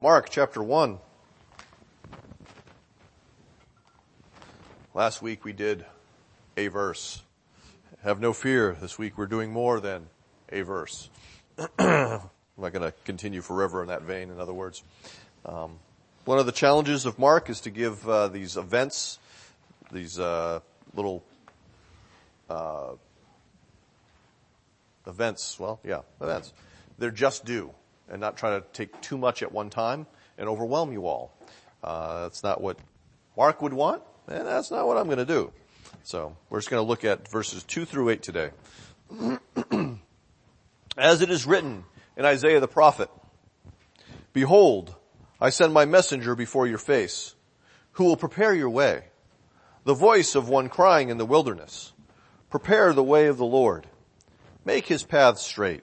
Mark chapter 1. Last week we did a verse. Have no fear. This week we're doing more than a verse. I'm not going to continue forever in that vein, in other words. One of the challenges of Mark is to give these events, these events, they're just due. And not try to take too much at one time and overwhelm you all. That's not what Mark would want, and that's not what I'm going to do. So we're just going to look at verses 2 through 8 today. As it is written in Isaiah the prophet, "Behold, I send my messenger before your face, who will prepare your way, the voice of one crying in the wilderness, prepare the way of the Lord, make his path straight.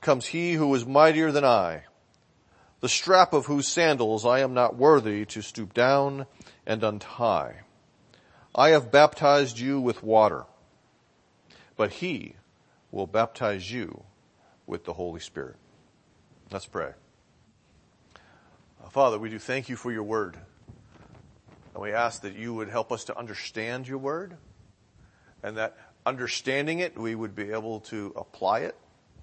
comes he who is mightier than I, the strap of whose sandals I am not worthy to stoop down and untie. I have baptized you with water, but he will baptize you with the Holy Spirit.'" Let's pray. Father, we do thank you for your word. And we ask that you would help us to understand your word, and that understanding it, we would be able to apply it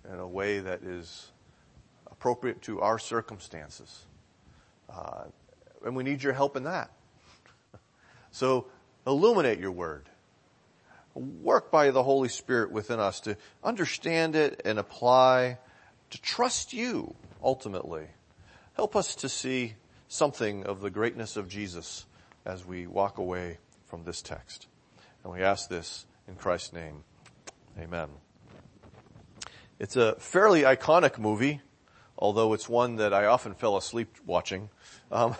in a way that is appropriate to our circumstances. And we need your help in that. So illuminate your word. Work by the Holy Spirit within us to understand it and apply, to trust you ultimately. Help us to see something of the greatness of Jesus as we walk away from this text. And we ask this in Christ's name. Amen. It's a fairly iconic movie, although it's one that I often fell asleep watching. I'm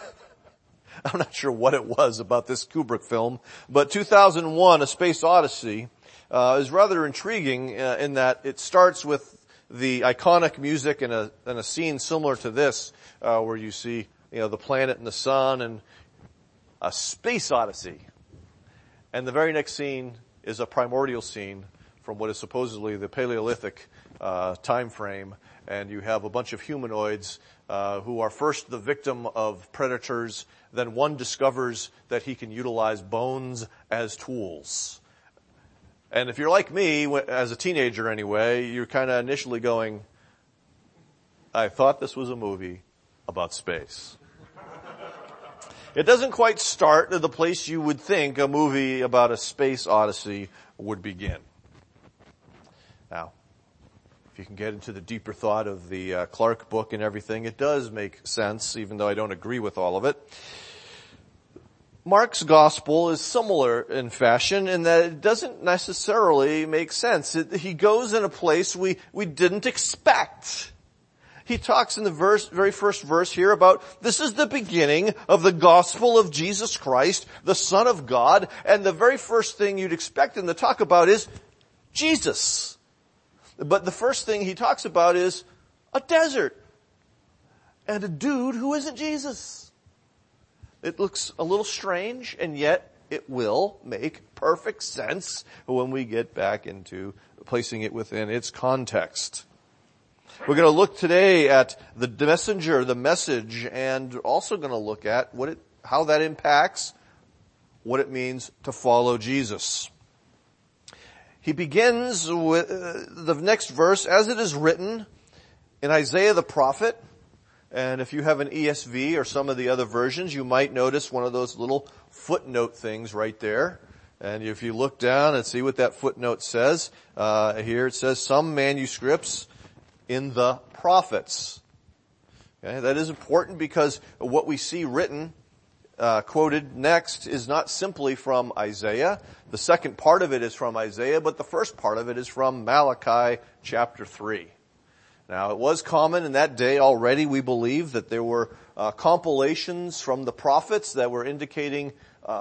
not sure what it was about this Kubrick film, but 2001, A Space Odyssey, is rather intriguing in that it starts with the iconic music and a scene similar to this, where you see, the planet and the sun and a space odyssey. And the very next scene is a primordial scene from what is supposedly the Paleolithic time frame, and you have a bunch of humanoids who are first the victim of predators, then one discovers that he can utilize bones as tools. And if you're like me, as a teenager anyway, you're kind of initially going, I thought this was a movie about space. It doesn't quite start at the place you would think a movie about a space odyssey would begin. Now, if you can get into the deeper thought of the Clark book and everything, it does make sense, even though I don't agree with all of it. Mark's gospel is similar in fashion in that it doesn't necessarily make sense. He goes in a place we didn't expect. He talks in the very first verse here about this is the beginning of the gospel of Jesus Christ, the Son of God, and the very first thing you'd expect him to talk about is Jesus. But the first thing he talks about is a desert and a dude who isn't Jesus. It looks a little strange, and yet it will make perfect sense when we get back into placing it within its context. We're going to look today at the messenger, the message, and also going to look at how that impacts what it means to follow Jesus. He begins with the next verse, as it is written in Isaiah the prophet. And if you have an ESV or some of the other versions, you might notice one of those little footnote things right there. And if you look down and see what that footnote says, here it says, some manuscripts in the prophets. Okay, that is important because what we see written, quoted next is not simply from Isaiah. The second part of it is from Isaiah, but the first part of it is from Malachi chapter 3. Now, it was common in that day already, we believe, that there were compilations from the prophets that were indicating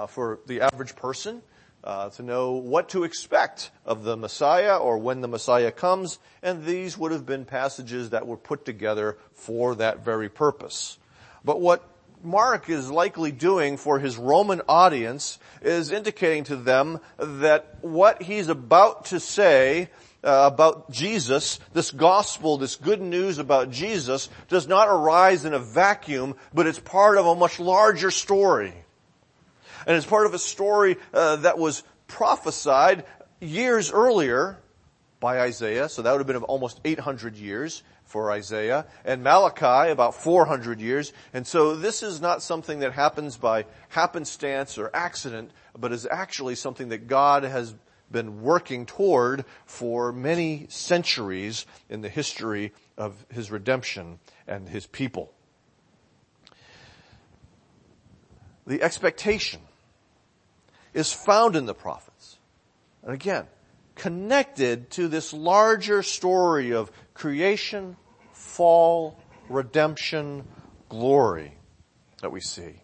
for the average person to know what to expect of the Messiah or when the Messiah comes, and these would have been passages that were put together for that very purpose. But what Mark is likely doing for his Roman audience is indicating to them that what he's about to say about Jesus, this gospel, this good news about Jesus, does not arise in a vacuum, but it's part of a much larger story. And it's part of a story that was prophesied years earlier by Isaiah, so that would have been almost 800 years for Isaiah, and Malachi about 400 years. And so this is not something that happens by happenstance or accident, but is actually something that God has been working toward for many centuries in the history of his redemption and his people. The expectation is found in the prophets. And again, connected to this larger story of creation, fall, redemption, glory that we see.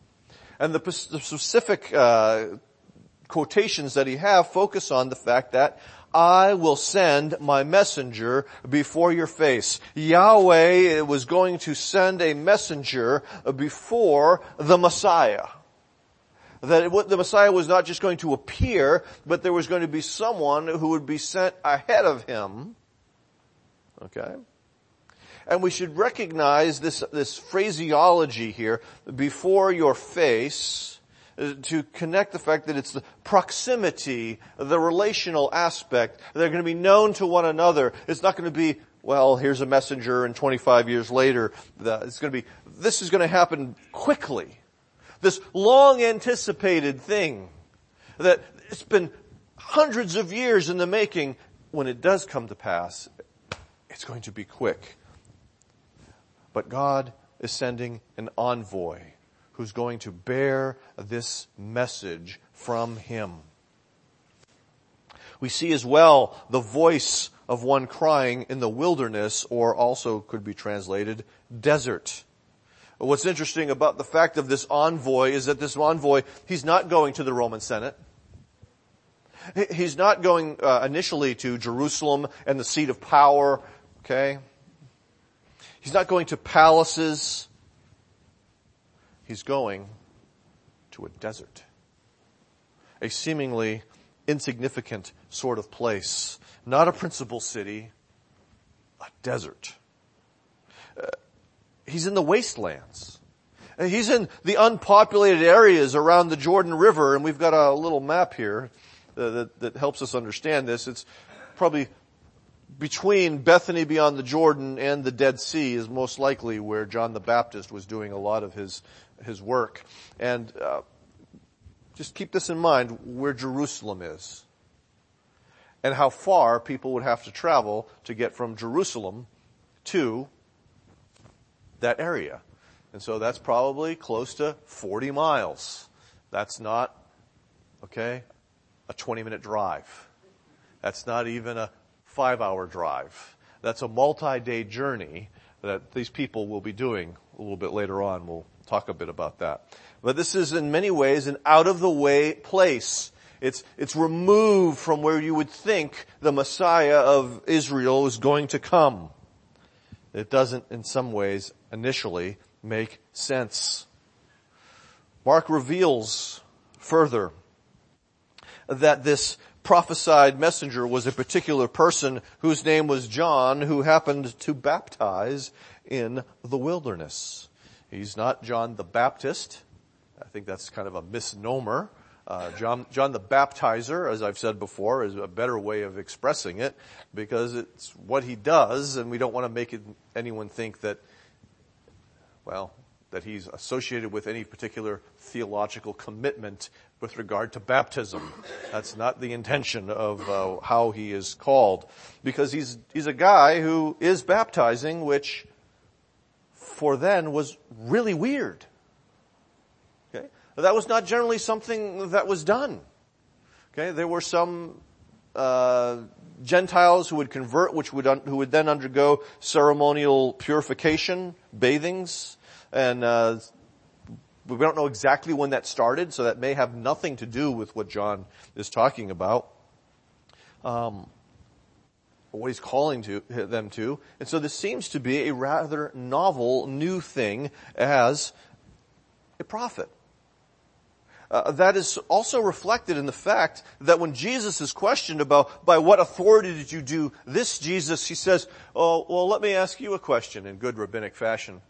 And the specific quotations that he have focus on the fact that I will send my messenger before your face. Yahweh was going to send a messenger before the Messiah. That the Messiah was not just going to appear, but there was going to be someone who would be sent ahead of him. Okay? And we should recognize this phraseology here, before your face, to connect the fact that it's the proximity, the relational aspect. They're going to be known to one another. It's not going to be, well, here's a messenger and 25 years later. It's going to be, this is going to happen quickly. This long-anticipated thing that it's been hundreds of years in the making, when it does come to pass, it's going to be quick. But God is sending an envoy who's going to bear this message from him. We see as well the voice of one crying in the wilderness, or also could be translated desert. What's interesting about the fact of this envoy is that this envoy, he's not going to the Roman Senate. He's not going initially to Jerusalem and the seat of power, okay? He's not going to palaces. He's going to a desert, a seemingly insignificant sort of place, not a principal city, a desert. He's in the wastelands. He's in the unpopulated areas around the Jordan River, and we've got a little map here that helps us understand this. It's probably between Bethany beyond the Jordan and the Dead Sea is most likely where John the Baptist was doing a lot of his work. And just keep this in mind, where Jerusalem is and how far people would have to travel to get from Jerusalem to that area. And so that's probably close to 40 miles. That's not, okay, a 20-minute drive. That's not even a 5-hour drive. That's a multi-day journey that these people will be doing a little bit later on. We'll talk a bit about that. But this is in many ways an out-of-the-way place. It's removed from where you would think the Messiah of Israel is going to come. It doesn't, in some ways, initially make sense. Mark reveals further that this prophesied messenger was a particular person whose name was John, who happened to baptize in the wilderness. He's not John the Baptist. I think that's kind of a misnomer. John the Baptizer, as I've said before, is a better way of expressing it, because it's what he does, and we don't want to make anyone think that, well, that he's associated with any particular theological commitment with regard to baptism. That's not the intention of how he is called, because he's a guy who is baptizing, which for then was really weird. That was not generally something that was done. Okay, there were some Gentiles who would convert, who would then undergo ceremonial purification, bathings, and we don't know exactly when that started, so that may have nothing to do with what John is talking about, what he's calling them to. And so this seems to be a rather novel, new thing as a prophet. That is also reflected in the fact that when Jesus is questioned about, by what authority did you do this, Jesus, he says, oh, well, let me ask you a question in good rabbinic fashion.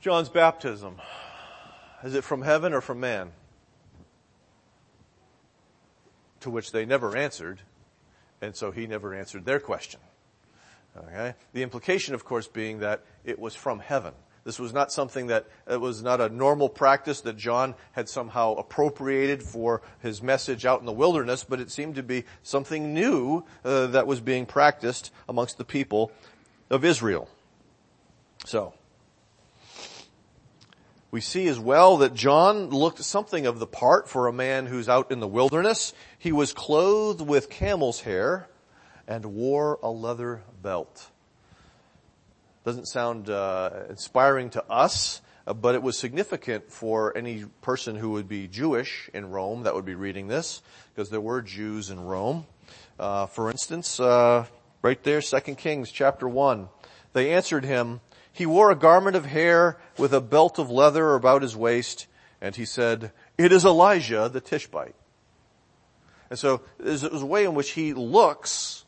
John's baptism, is it from heaven or from man? To which they never answered, and so he never answered their question. Okay? The implication, of course, being that it was from heaven. This was not something that, it was not a normal practice that John had somehow appropriated for his message out in the wilderness, but it seemed to be something new that was being practiced amongst the people of Israel. So, we see as well that John looked something of the part for a man who's out in the wilderness. He was clothed with camel's hair and wore a leather belt. Doesn't sound inspiring to us, but it was significant for any person who would be Jewish in Rome that would be reading this, because there were Jews in Rome. For instance, right there, 2 Kings chapter 1. They answered him, he wore a garment of hair with a belt of leather about his waist, and he said, it is Elijah the Tishbite. And so it was a way in which he looks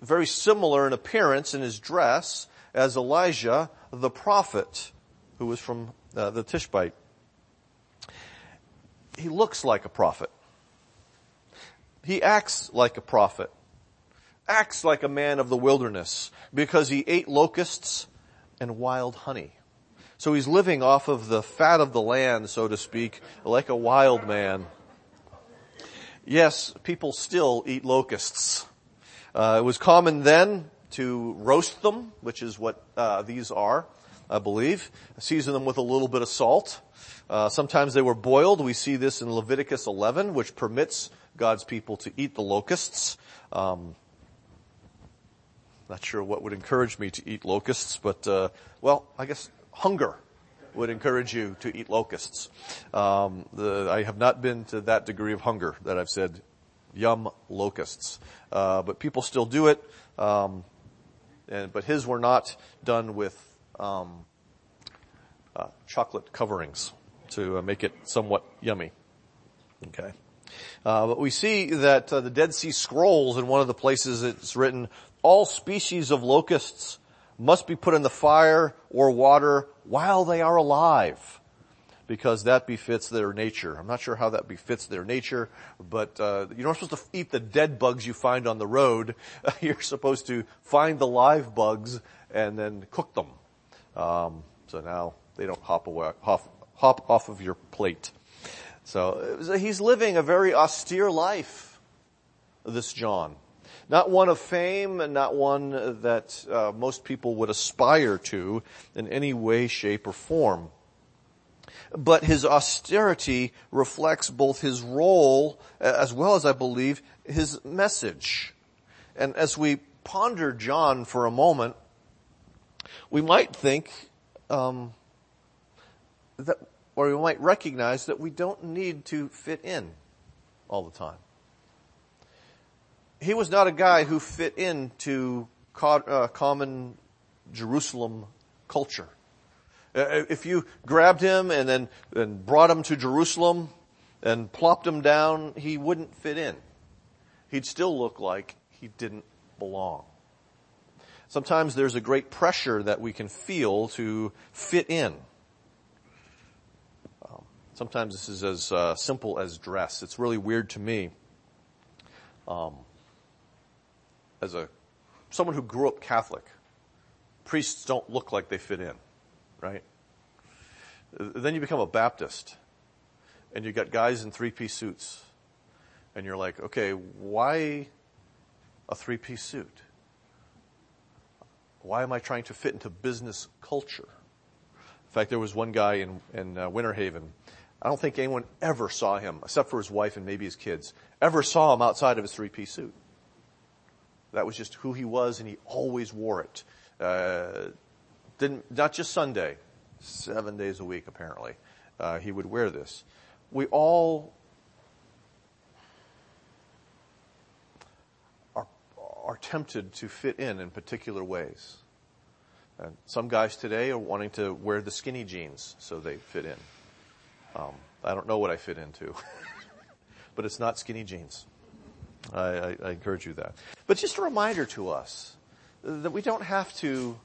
very similar in appearance in his dress as Elijah the prophet, who was from the Tishbite. He looks like a prophet. He acts like a prophet. Acts like a man of the wilderness, because he ate locusts and wild honey. So he's living off of the fat of the land, so to speak, like a wild man. Yes, people still eat locusts. It was common then to roast them, which is what these are, I believe. Season them with a little bit of salt. Sometimes they were boiled. We see this in Leviticus 11, which permits God's people to eat the locusts. Not sure what would encourage me to eat locusts, but well, I guess hunger would encourage you to eat locusts. I have not been to that degree of hunger that I've said, yum, locusts. But people still do it. But his were not done with chocolate coverings to make it somewhat yummy. Okay. But we see that the Dead Sea Scrolls, in one of the places it's written, all species of locusts must be put in the fire or water while they are alive, because that befits their nature. I'm not sure how that befits their nature, but you're not supposed to eat the dead bugs you find on the road. You're supposed to find the live bugs and then cook them. So now they don't hop off of your plate. So he's living a very austere life, this John. Not one of fame, and not one that most people would aspire to in any way, shape, or form. But his austerity reflects both his role as well as, I believe, his message. And as we ponder John for a moment, we might think that, or we might recognize that we don't need to fit in all the time. He was not a guy who fit into common Jerusalem culture. If you grabbed him and then brought him to Jerusalem and plopped him down, he wouldn't fit in. He'd still look like he didn't belong. Sometimes there's a great pressure that we can feel to fit in. Sometimes this is as simple as dress. It's really weird to me. As someone who grew up Catholic, priests don't look like they fit in. Right? Then you become a Baptist, and you got guys in three-piece suits, and you're like, okay, why a three-piece suit? Why am I trying to fit into business culture? In fact, there was one guy in Winter Haven. I don't think anyone ever saw him, except for his wife and maybe his kids, ever saw him outside of his three-piece suit. That was just who he was, and he always wore it. Not just Sunday, 7 days a week, apparently. He would wear this. We all are tempted to fit in particular ways. And some guys today are wanting to wear the skinny jeans so they fit in. I don't know what I fit into, but it's not skinny jeans. I encourage you that. But just a reminder to us that we don't have to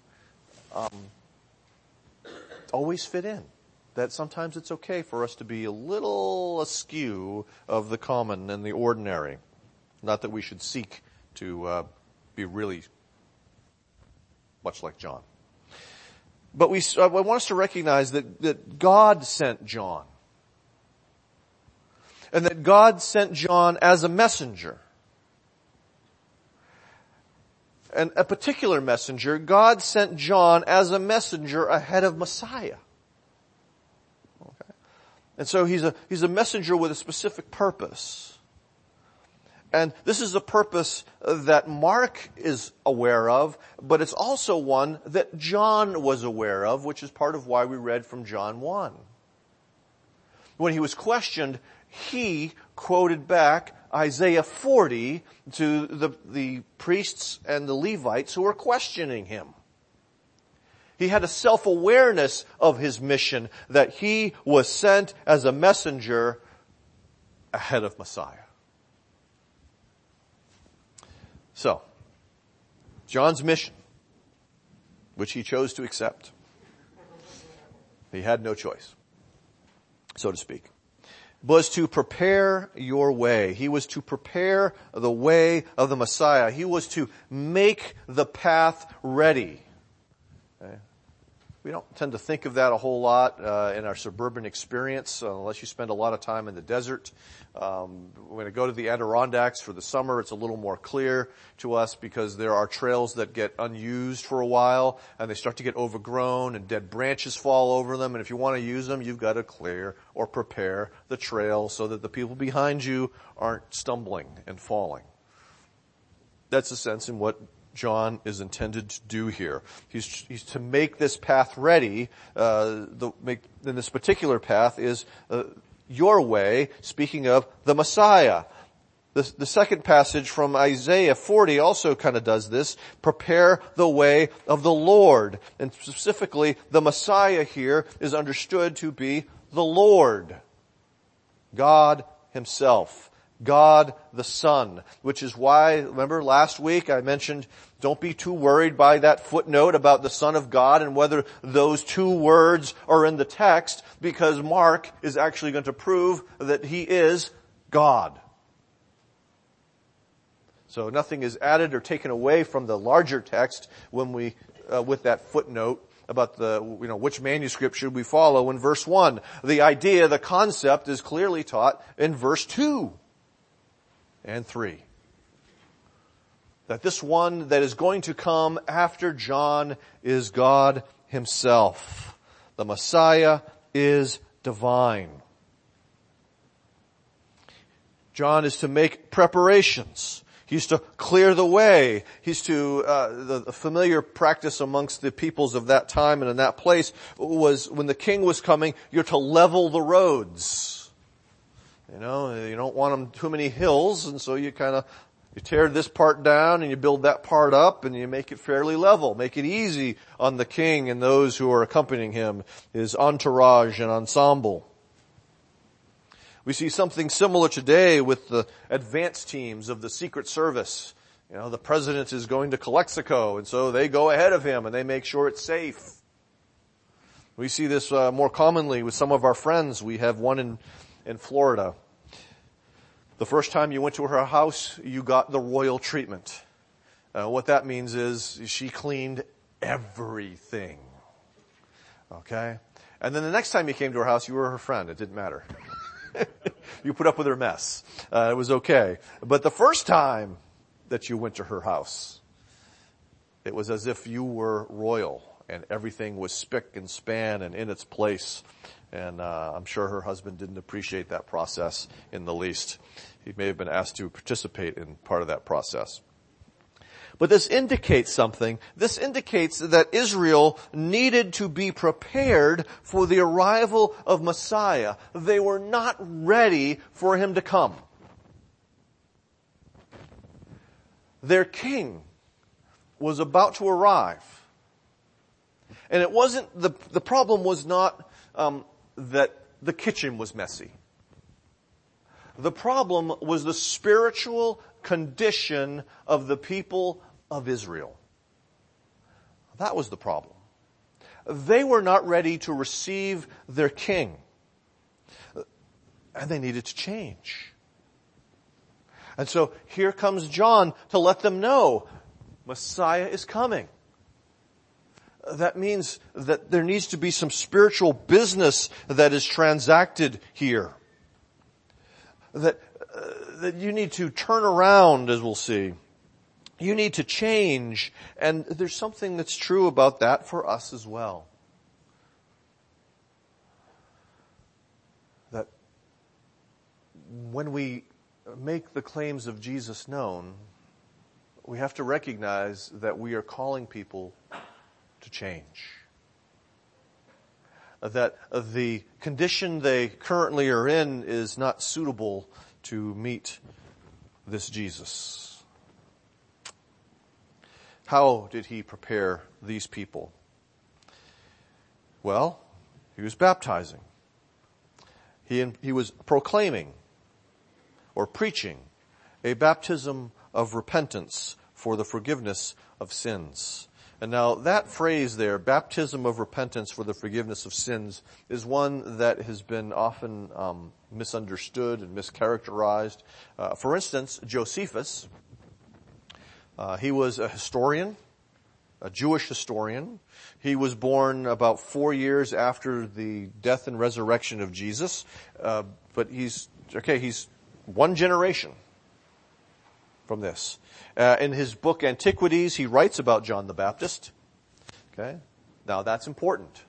always fit in, that sometimes it's okay for us to be a little askew of the common and the ordinary. Not that we should seek to be really much like John. But I want us to recognize that God sent John. And that God sent John as a messenger. And a particular messenger, God sent John as a messenger ahead of Messiah. Okay. And so he's a messenger with a specific purpose. And this is a purpose that Mark is aware of, but it's also one that John was aware of, which is part of why we read from John 1. When he was questioned, he quoted back Isaiah 40 to the priests and the Levites who were questioning him. He had a self-awareness of his mission, that he was sent as a messenger ahead of Messiah. So, John's mission, which he chose to accept. He had no choice, so to speak. Was to prepare your way. He was to prepare the way of the Messiah. He was to make the path ready. Okay. We don't tend to think of that a whole lot in our suburban experience, unless you spend a lot of time in the desert. When I go to the Adirondacks for the summer, it's a little more clear to us because there are trails that get unused for a while, and they start to get overgrown, and dead branches fall over them. And if you want to use them, you've got to clear or prepare the trail so that the people behind you aren't stumbling and falling. That's the sense in what John is intended to do here. He's to make this path ready. In this particular path is your way, speaking of the Messiah. The second passage from Isaiah 40 also kind of does this. Prepare the way of the Lord. And specifically, the Messiah here is understood to be the Lord, God himself. God the Son, which is why, remember last week I mentioned don't be too worried by that footnote about the Son of God and whether those two words are in the text, because Mark is actually going to prove that he is God. So nothing is added or taken away from the larger text when we, with that footnote about which manuscript should we follow in verse 1. The idea, the concept is clearly taught in verse 2. And 3. That this one that is going to come after John is God himself. The Messiah is divine. John is to make preparations. He's to clear the way. He's to, the familiar practice amongst the peoples of that time and in that place was when the king was coming, you're to level the roads. You know, you don't want them too many hills, and so you tear this part down and you build that part up and you make it fairly level. Make it easy on the king and those who are accompanying him, his entourage and ensemble. We see something similar today with the advance teams of the Secret Service. You know, the president is going to Calexico, and so they go ahead of him and they make sure it's safe. We see this more commonly with some of our friends. We have one in Florida. The first time you went to her house, you got the royal treatment. What that means is she cleaned everything. Okay? And then the next time you came to her house, you were her friend. It didn't matter. You put up with her mess. It was okay. But the first time that you went to her house, it was as if you were royal and everything was spick and span and in its place. And I'm sure her husband didn't appreciate that process in the least. He may have been asked to participate in part of that process. But this indicates something. This indicates that Israel needed to be prepared for the arrival of Messiah. They were not ready for him to come. Their king was about to arrive. And it wasn't, the problem was not that the kitchen was messy. The problem was the spiritual condition of the people of Israel. That was the problem. They were not ready to receive their king. And they needed to change. And so here comes John to let them know Messiah is coming. That means that there needs to be some spiritual business that is transacted here. That you need to turn around, as we'll see. You need to change. And there's something that's true about that for us as well. That when we make the claims of Jesus known, we have to recognize that we are calling people to change. That the condition they currently are in is not suitable to meet this Jesus. How did he prepare these people? Well, he was baptizing. He was proclaiming or preaching a baptism of repentance for the forgiveness of sins. And now that phrase there, baptism of repentance for the forgiveness of sins, is one that has been often misunderstood and mischaracterized. For instance, Josephus, he was a historian, a Jewish historian. He was born about 4 years after the death and resurrection of Jesus. But he's one generation from this. In his book Antiquities, he writes about John the Baptist. Okay? Now that's important.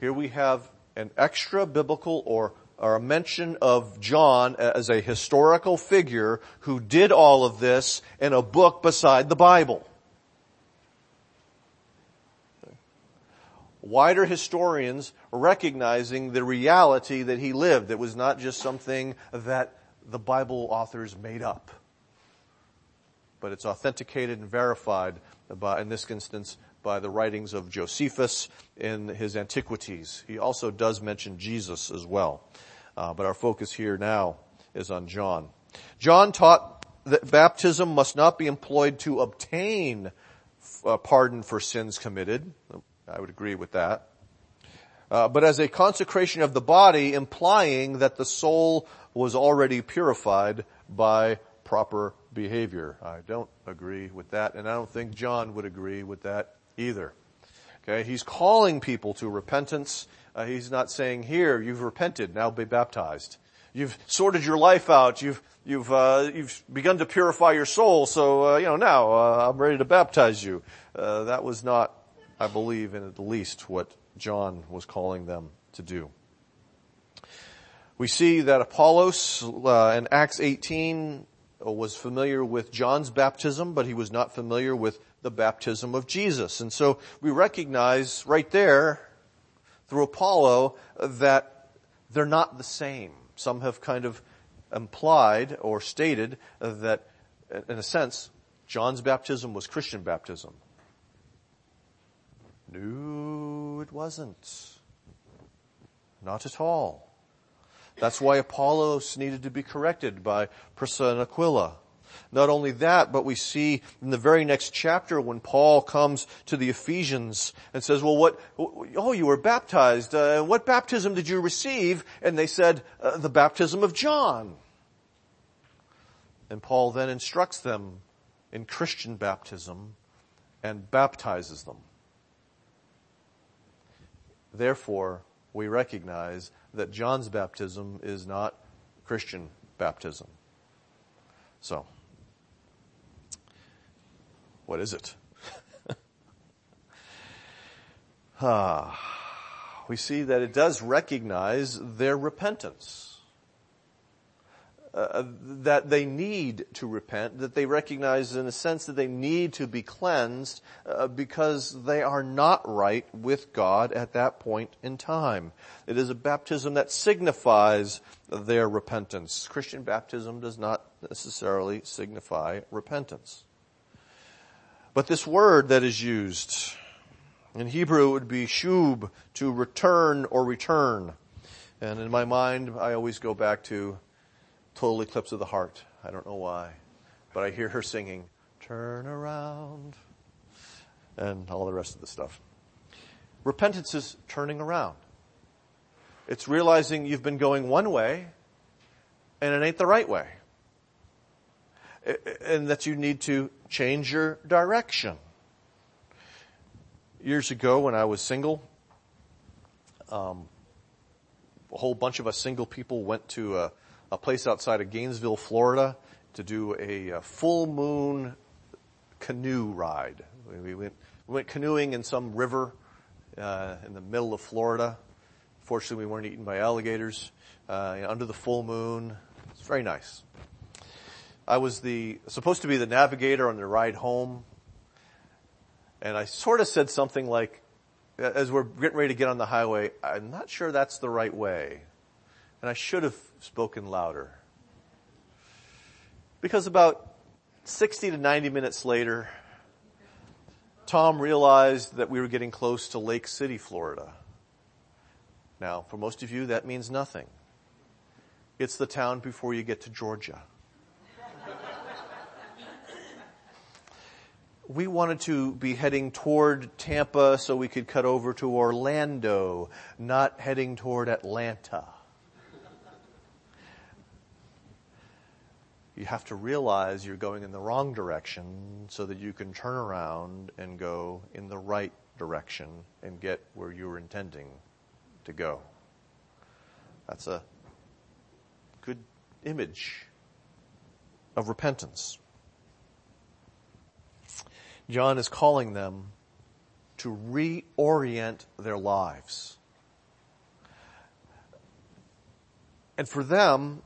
Here we have an extra biblical or a mention of John as a historical figure who did all of this in a book beside the Bible. Okay. Wider historians recognizing the reality that he lived. It was not just something that the Bible authors made up. But it's authenticated and verified by, in this instance, by the writings of Josephus in his Antiquities. He also does mention Jesus as well. But our focus here now is on John. John taught that baptism must not be employed to obtain pardon for sins committed. I would agree with that. But as a consecration of the body, implying that the soul was already purified by proper behavior. I don't agree with that, and I don't think John would agree with that either. Okay, he's calling people to repentance. He's not saying, here, you've repented, now be baptized. You've sorted your life out. You've begun to purify your soul, so, now, I'm ready to baptize you. That was not, I believe, in at least what John was calling them to do. We see that Apollos in Acts 18 was familiar with John's baptism, but he was not familiar with the baptism of Jesus. And so we recognize right there through Apollo that they're not the same. Some have kind of implied or stated that, in a sense, John's baptism was Christian baptism. No, it wasn't. Not at all. That's why Apollos needed to be corrected by Priscilla and Aquila. Not only that, but we see in the very next chapter when Paul comes to the Ephesians and says, you were baptized. What baptism did you receive? And they said, the baptism of John. And Paul then instructs them in Christian baptism and baptizes them. Therefore, we recognize that John's baptism is not Christian baptism. So, what is it? we see that it does recognize their repentance, that they need to repent, that they recognize in a sense that they need to be cleansed because they are not right with God at that point in time. It is a baptism that signifies their repentance. Christian baptism does not necessarily signify repentance. But this word that is used in Hebrew, it would be shub, to return or return. And in my mind, I always go back to Total Eclipse of the Heart. I don't know why, but I hear her singing, turn around, and all the rest of the stuff. Repentance is turning around. It's realizing you've been going one way, and it ain't the right way, and that you need to change your direction. Years ago when I was single, a whole bunch of us single people went to a place outside of Gainesville, Florida, to do a full moon canoe ride. We went canoeing in some river in the middle of Florida. Fortunately, we weren't eaten by alligators under the full moon. It's very nice. I was supposed to be the navigator on the ride home, and I sort of said something like, as we're getting ready to get on the highway, I'm not sure that's the right way. And I should have spoken louder, because about 60 to 90 minutes later, Tom realized that we were getting close to Lake City, Florida. Now, for most of you, that means nothing. It's the town before you get to Georgia. We wanted to be heading toward Tampa so we could cut over to Orlando, not heading toward Atlanta. You have to realize you're going in the wrong direction so that you can turn around and go in the right direction and get where you were intending to go. That's a good image of repentance. John is calling them to reorient their lives. And for them,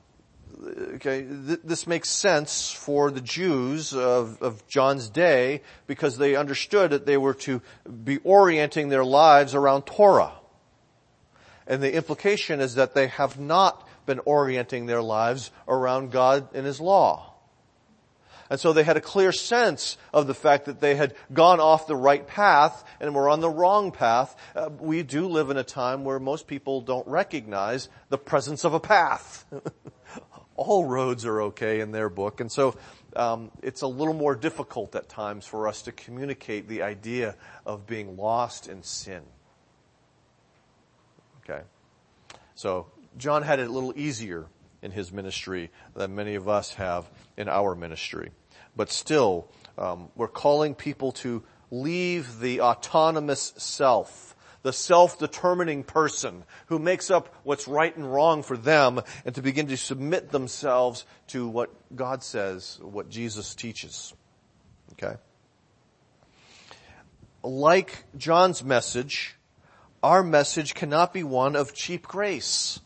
okay, this makes sense for the Jews of John's day, because they understood that they were to be orienting their lives around Torah. And the implication is that they have not been orienting their lives around God and His law. And so they had a clear sense of the fact that they had gone off the right path and were on the wrong path. We do live in a time where most people don't recognize the presence of a path. All roads are okay in their book. And so it's a little more difficult at times for us to communicate the idea of being lost in sin. Okay. So John had it a little easier in his ministry than many of us have in our ministry. But still, we're calling people to leave the autonomous self, the self-determining person who makes up what's right and wrong for them, and to begin to submit themselves to what God says, what Jesus teaches. Okay? Like John's message, our message cannot be one of cheap grace.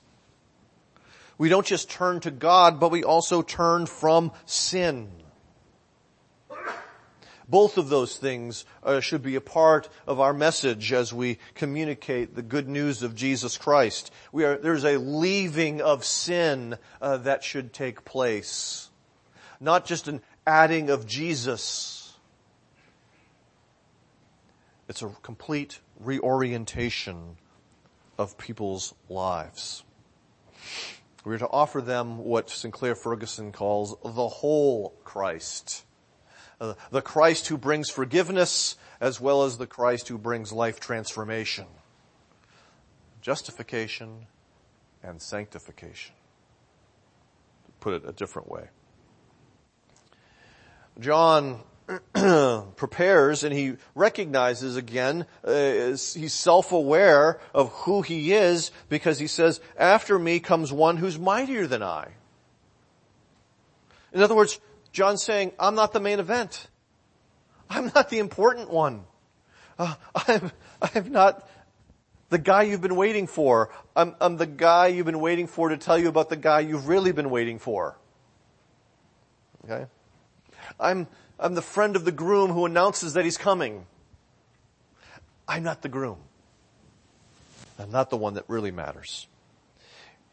We don't just turn to God, but we also turn from sin. Both of those things should be a part of our message as we communicate the good news of Jesus Christ. There's a leaving of sin that should take place. Not just an adding of Jesus. It's a complete reorientation of people's lives. We are to offer them what Sinclair Ferguson calls the whole Christ. The Christ who brings forgiveness, as well as the Christ who brings life transformation, justification, and sanctification, to put it a different way. John prepares, and he recognizes again, he's self-aware of who he is, because he says, after me comes one who's mightier than I. In other words, John's saying, I'm not the main event. I'm not the important one. I'm not The guy you've been waiting for. I'm the guy you've been waiting for to tell you about the guy you've really been waiting for. Okay? I'm the friend of the groom who announces that he's coming. I'm not the groom. I'm not the one that really matters.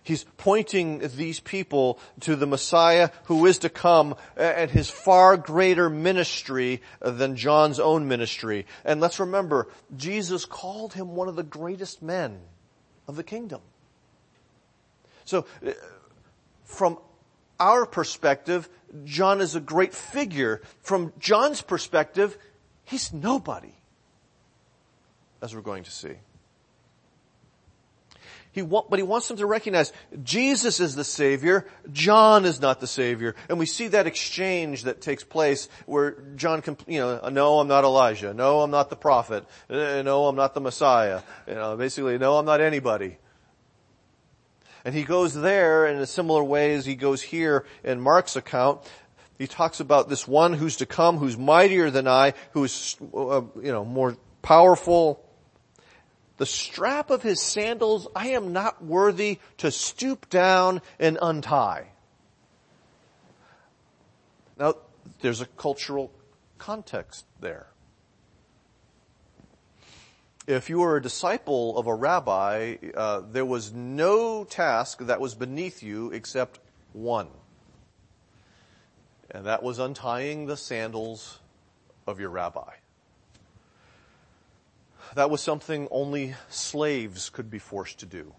He's pointing these people to the Messiah who is to come and his far greater ministry than John's own ministry. And let's remember, Jesus called him one of the greatest men of the kingdom. So, from our perspective, John is a great figure. From John's perspective, he's nobody, as we're going to see. But he wants them to recognize Jesus is the Savior, John is not the Savior. And we see that exchange that takes place where John, no, I'm not Elijah. No, I'm not the prophet. No, I'm not the Messiah. Basically, no, I'm not anybody. And he goes there in a similar way as he goes here in Mark's account. He talks about this one who's to come, who's mightier than I, who's, more powerful. The strap of his sandals, I am not worthy to stoop down and untie. Now, there's a cultural context there. If you were a disciple of a rabbi, there was no task that was beneath you except one. And that was untying the sandals of your rabbi. That was something only slaves could be forced to do,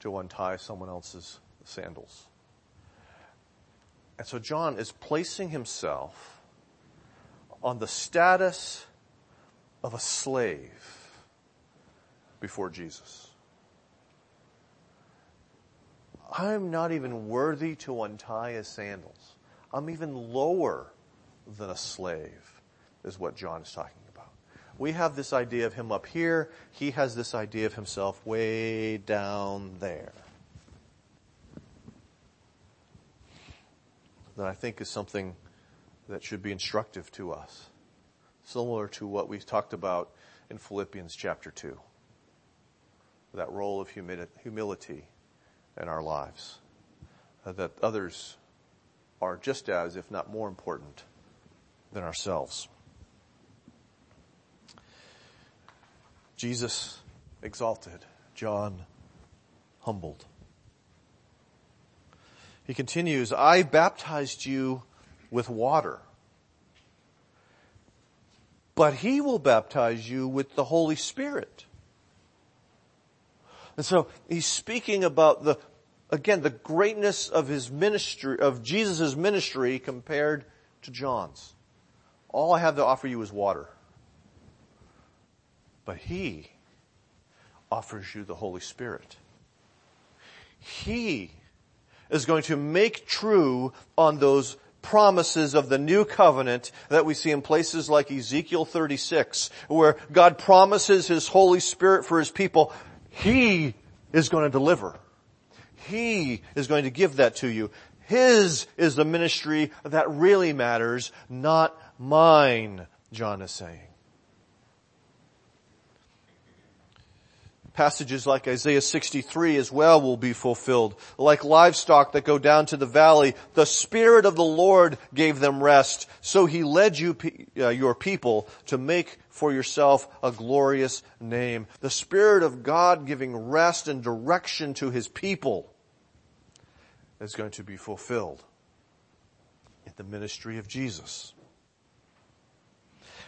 to untie someone else's sandals. And so John is placing himself on the status of a slave before Jesus. I'm not even worthy to untie his sandals. I'm even lower than a slave, is what John is talking about. We have this idea of him up here. He has this idea of himself way down there. That I think is something that should be instructive to us. Similar to what we talked about in Philippians chapter 2. That role of humility in our lives. That others are just as, if not more important, than ourselves. Jesus exalted, John humbled. He continues, I baptized you with water, but he will baptize you with the Holy Spirit. And so he's speaking about the greatness of his ministry, of Jesus' ministry compared to John's. All I have to offer you is water. But he offers you the Holy Spirit. He is going to make true on those promises of the new covenant that we see in places like Ezekiel 36, where God promises his Holy Spirit for his people. He is going to deliver. He is going to give that to you. His is the ministry that really matters, not mine, John is saying. Passages like Isaiah 63 as well will be fulfilled. Like livestock that go down to the valley, the Spirit of the Lord gave them rest. So he led you, your people, to make for yourself a glorious name. The Spirit of God giving rest and direction to his people is going to be fulfilled in the ministry of Jesus.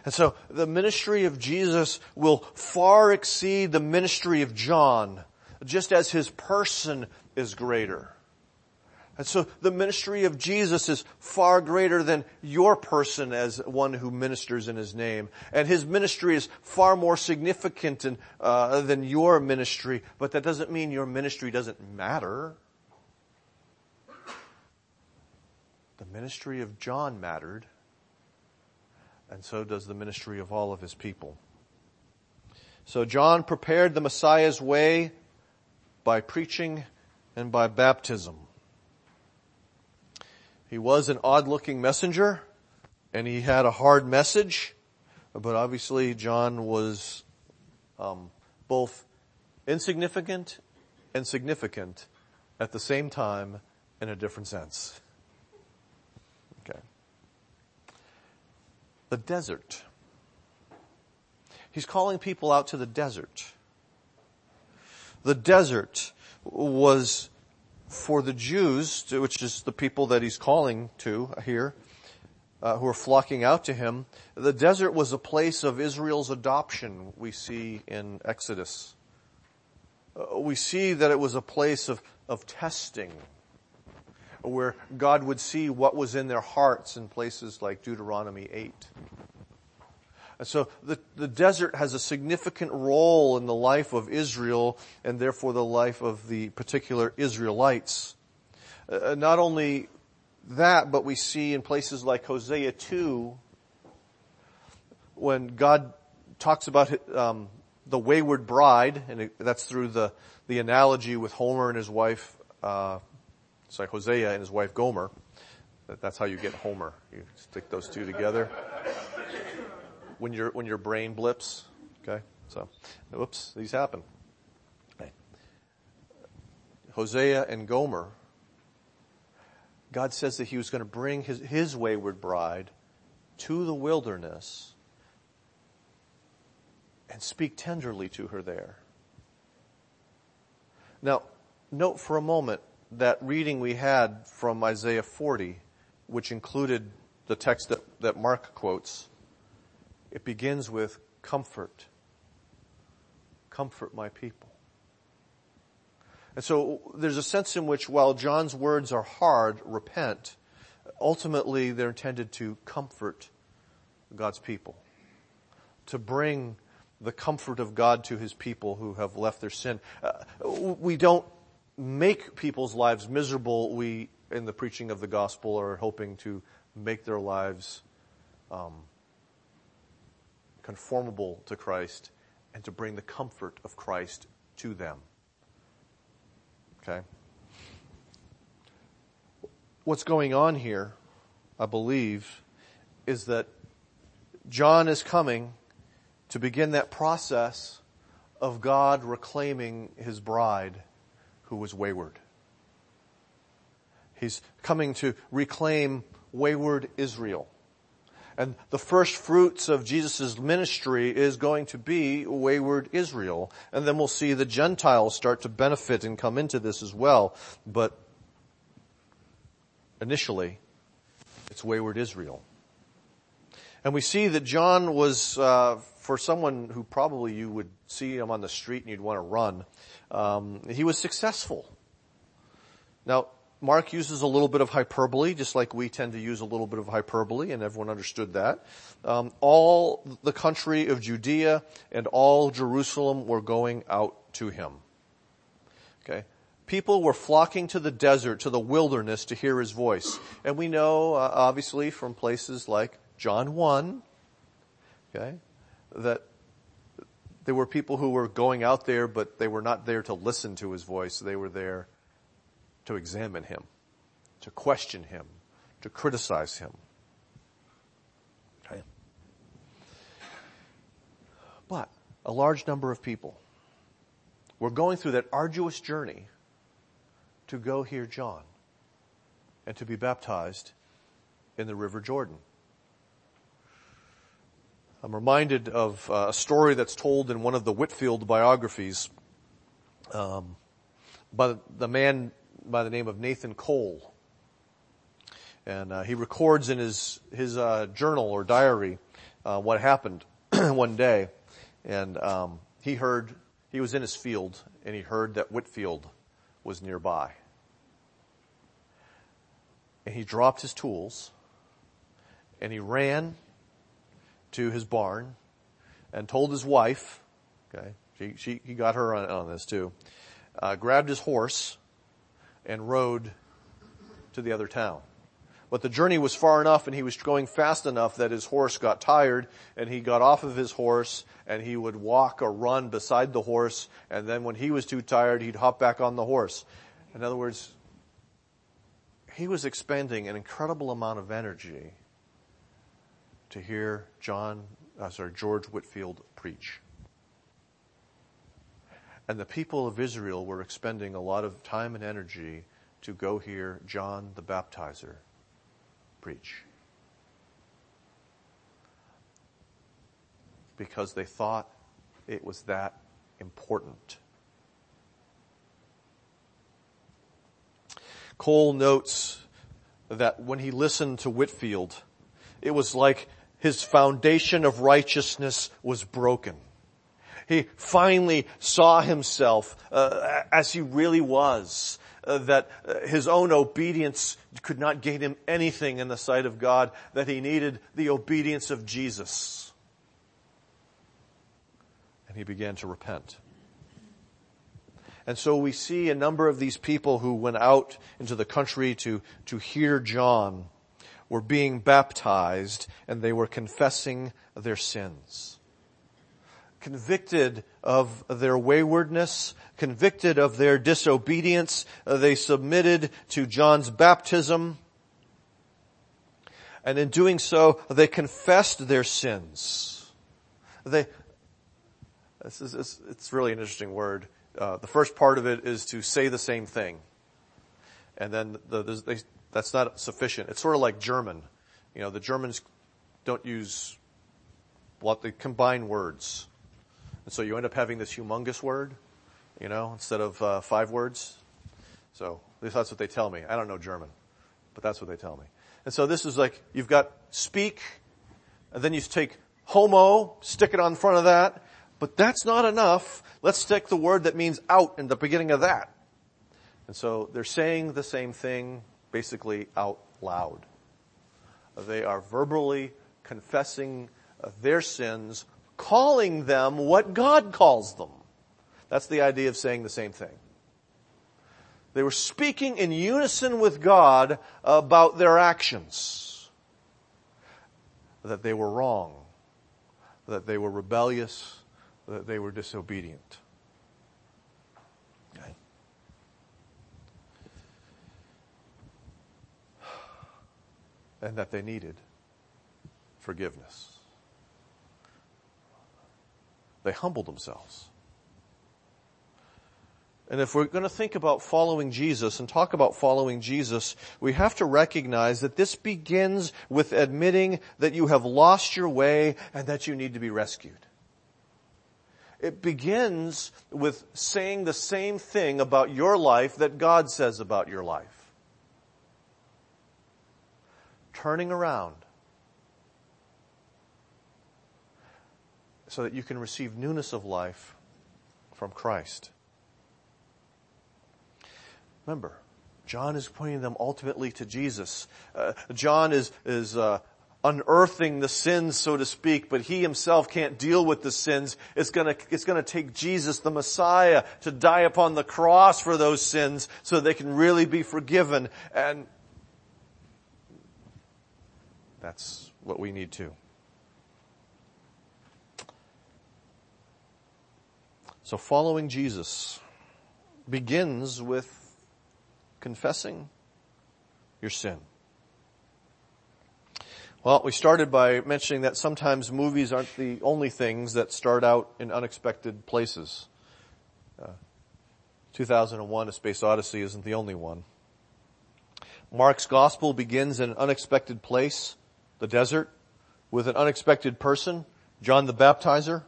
And so the ministry of Jesus will far exceed the ministry of John, just as his person is greater. And so the ministry of Jesus is far greater than your person as one who ministers in his name. And his ministry is far more significant than your ministry, but that doesn't mean your ministry doesn't matter. The ministry of John mattered. And so does the ministry of all of his people. So John prepared the Messiah's way by preaching and by baptism. He was an odd-looking messenger, and he had a hard message, but obviously John was both Insignificant and significant at the same time in a different sense. Okay. The desert. He's calling people out to the desert. The desert was for the Jews, which is the people that he's calling to here, who are flocking out to him. The desert was a place of Israel's adoption, we see in Exodus. We see that it was a place of testing, where God would see what was in their hearts in places like Deuteronomy 8. And so the desert has a significant role in the life of Israel and therefore the life of the particular Israelites. Not only that, but we see in places like Hosea 2, when God talks about the wayward bride, and that's through the analogy with Homer and his wife, it's like Hosea and his wife Gomer. That's how you get Homer. You stick those two together. When your brain blips, okay? So, whoops, these happen. Okay. Hosea and Gomer. God says that he was going to bring his wayward bride to the wilderness and speak tenderly to her there. Now, note for a moment that reading we had from Isaiah 40, which included the text that Mark quotes. It begins with, comfort. Comfort my people. And so there's a sense in which while John's words are hard, repent, ultimately they're intended to comfort God's people. To bring the comfort of God to his people who have left their sin. We don't make people's lives miserable. We, in the preaching of the gospel, are hoping to make their lives conformable to Christ and to bring the comfort of Christ to them. Okay? What's going on here, I believe, is that John is coming to begin that process of God reclaiming his bride who was wayward. He's coming to reclaim wayward Israel. And the first fruits of Jesus' ministry is going to be wayward Israel. And then we'll see the Gentiles start to benefit and come into this as well. But initially, it's wayward Israel. And we see that John was, for someone who probably you would see him on the street and you'd want to run, he was successful. Now, Mark uses a little bit of hyperbole, just like we tend to use a little bit of hyperbole, and everyone understood that. All the country of Judea and all Jerusalem were going out to him. Okay, people were flocking to the desert, to the wilderness, to hear his voice. And we know, obviously, from places like John 1, okay, that there were people who were going out there, but they were not there to listen to his voice. They were there to examine him, to question him, to criticize him. Okay. But a large number of people were going through that arduous journey to go hear John and to be baptized in the River Jordan. I'm reminded of a story that's told in one of the Whitfield biographies by the man by the name of Nathan Cole. And he records in his journal or diary what happened one day. And he was in his field, and he heard that Whitfield was nearby. And he dropped his tools, and he ran to his barn and told his wife, okay, he got her on this too, grabbed his horse, and rode to the other town. But the journey was far enough and he was going fast enough that his horse got tired and he got off of his horse and he would walk or run beside the horse, and then when he was too tired, he'd hop back on the horse. In other words, he was expending an incredible amount of energy to hear George Whitfield preach. And the people of Israel were expending a lot of time and energy to go hear John the Baptizer preach, because they thought it was that important. Cole notes that when he listened to Whitfield, it was like his foundation of righteousness was broken. He finally saw himself as he really was, that his own obedience could not gain him anything in the sight of God, that he needed the obedience of Jesus. And he began to repent. And so we see a number of these people who went out into the country to hear John were being baptized, and they were confessing their sins. Convicted of their waywardness, convicted of their disobedience, they submitted to John's baptism. And in doing so, they confessed their sins. It's really an interesting word. The first part of it is to say the same thing. And then that's not sufficient. It's sort of like German. You know, the Germans don't use they combine words. And so you end up having this humongous word, you know, instead of 5 words. So at least that's what they tell me. I don't know German, but that's what they tell me. And so this is like, you've got speak, and then you take homo, stick it on front of that. But that's not enough. Let's stick the word that means out in the beginning of that. And so they're saying the same thing basically out loud. They are verbally confessing their sins, calling them what God calls them. That's the idea of saying the same thing. They were speaking in unison with God about their actions, that they were wrong, that they were rebellious, that they were disobedient. Okay. And that they needed forgiveness. They humbled themselves. And if we're going to think about following Jesus and talk about following Jesus, we have to recognize that this begins with admitting that you have lost your way and that you need to be rescued. It begins with saying the same thing about your life that God says about your life. Turning around so that you can receive newness of life from Christ. Remember, John is pointing them ultimately to Jesus. John is unearthing the sins, so to speak, but he himself can't deal with the sins. It's gonna take Jesus, the Messiah, to die upon the cross for those sins so they can really be forgiven. And that's what we need too. So following Jesus begins with confessing your sin. Well, we started by mentioning that sometimes movies aren't the only things that start out in unexpected places. 2001, A Space Odyssey isn't the only one. Mark's gospel begins in an unexpected place, the desert, with an unexpected person, John the Baptizer.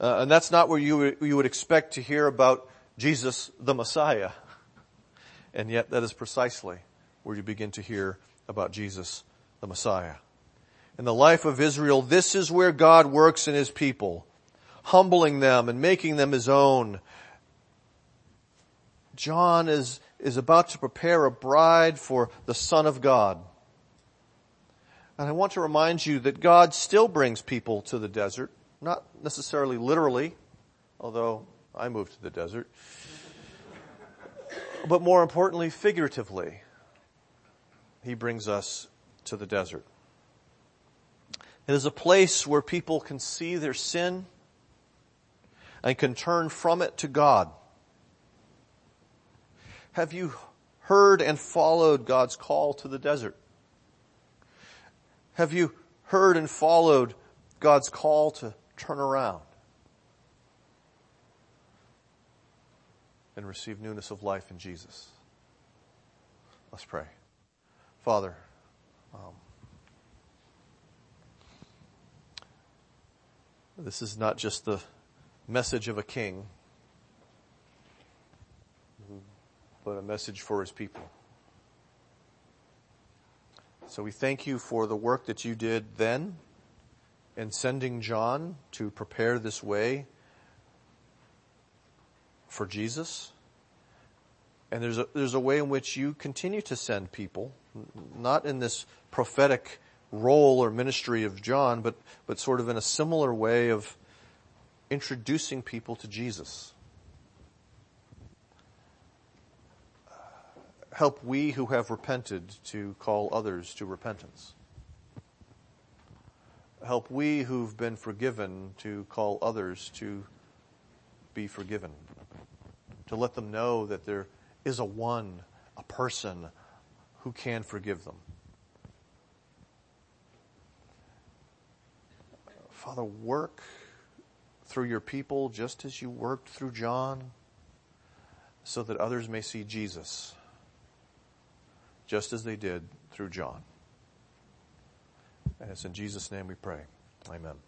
And that's not where you would expect to hear about Jesus the Messiah. And yet that is precisely where you begin to hear about Jesus the Messiah. In the life of Israel, this is where God works in His people, humbling them and making them His own. John is about to prepare a bride for the Son of God. And I want to remind you that God still brings people to the desert, not necessarily literally, although I moved to the desert, but more importantly, figuratively. He brings us to the desert. It is a place where people can see their sin and can turn from it to God. Have you heard and followed God's call to the desert? Have you heard and followed God's call to turn around? and receive newness of life in Jesus. Let's pray. Father, this is not just the message of a king, but a message for his people. So we thank you for the work that you did then in sending John to prepare this way for Jesus. And there's a way in which you continue to send people, not in this prophetic role or ministry of John, but sort of in a similar way of introducing people to Jesus. Help we who have repented to call others to repentance. Help we who've been forgiven to call others to be forgiven. To let them know that there is a person who can forgive them. Father, work through your people just as you worked through John, so that others may see Jesus just as they did through John. And it's in Jesus' name we pray. Amen.